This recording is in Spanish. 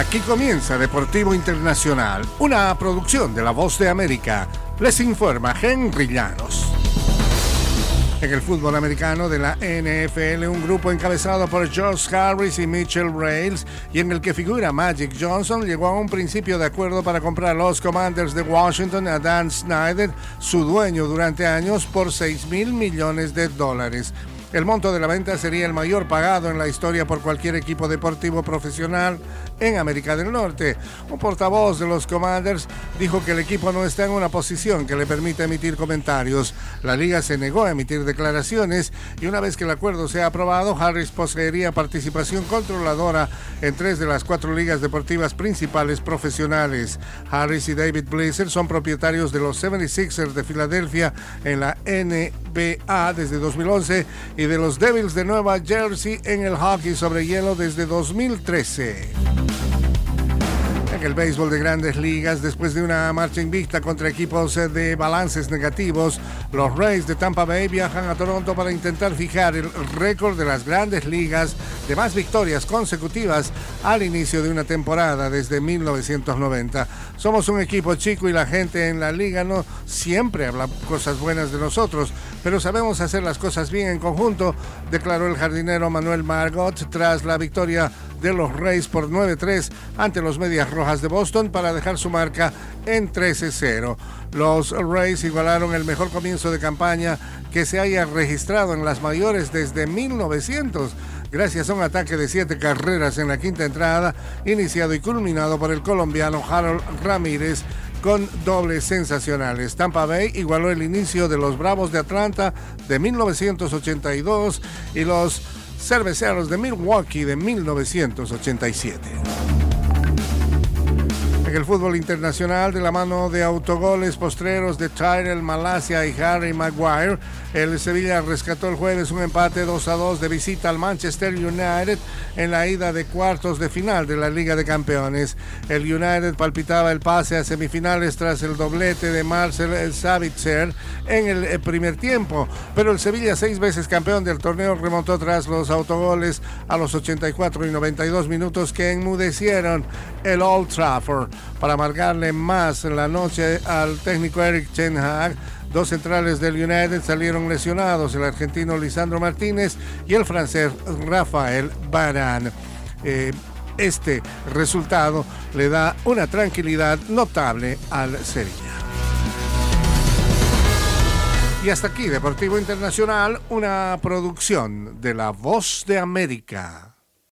Aquí comienza Deportivo Internacional, una producción de La Voz de América. Les informa Henry Llanos. En el fútbol americano de la NFL, un grupo encabezado por George Harris y Mitchell Rails, y en el que figura Magic Johnson, llegó a un principio de acuerdo para comprar los Commanders de Washington a Dan Snyder, su dueño durante años, por $6 mil millones. El monto de la venta sería el mayor pagado en la historia por cualquier equipo deportivo profesional en América del Norte. Un portavoz de los Commanders dijo que el equipo no está en una posición que le permita emitir comentarios. La liga se negó a emitir declaraciones y una vez que el acuerdo sea aprobado, Harris poseería participación controladora en 3 de las 4 ligas deportivas principales profesionales. Harris y David Blitzer son propietarios de los 76ers de Filadelfia en la NBA desde 2011 y de los Devils de Nueva Jersey en el hockey sobre hielo desde 2013. El béisbol de Grandes Ligas, después de una marcha invicta contra equipos de balances negativos, los Rays de Tampa Bay viajan a Toronto para intentar fijar el récord de las Grandes Ligas de más victorias consecutivas al inicio de una temporada desde 1990. Somos un equipo chico y la gente en la liga no siempre habla cosas buenas de nosotros, pero sabemos hacer las cosas bien en conjunto, declaró el jardinero Manuel Margot tras la victoria de los Rays por 9-3 ante los Medias Rojas de Boston para dejar su marca en 13-0. Los Rays igualaron el mejor comienzo de campaña que se haya registrado en las mayores desde 1900, gracias a un ataque de 7 carreras en la quinta entrada, iniciado y culminado por el colombiano Harold Ramírez, con dobles sensacionales. Tampa Bay igualó el inicio de los Bravos de Atlanta de 1982 y los Cerveceros de Milwaukee de 1987. En el fútbol internacional, de la mano de autogoles postreros de Tyrell, Malasia y Harry Maguire, el Sevilla rescató el jueves un empate 2-2 de visita al Manchester United en la ida de cuartos de final de la Liga de Campeones. El United palpitaba el pase a semifinales tras el doblete de Marcel Sabitzer en el primer tiempo, pero el Sevilla, 6 veces campeón del torneo, remontó tras los autogoles a los 84 y 92 minutos que enmudecieron el Old Trafford. Para amargarle más la noche al técnico Erik Ten Hag, 2 centrales del United salieron lesionados, el argentino Lisandro Martínez y el francés Raphaël Varane. Este resultado le da una tranquilidad notable al Sevilla. Y hasta aquí Deportivo Internacional, una producción de La Voz de América.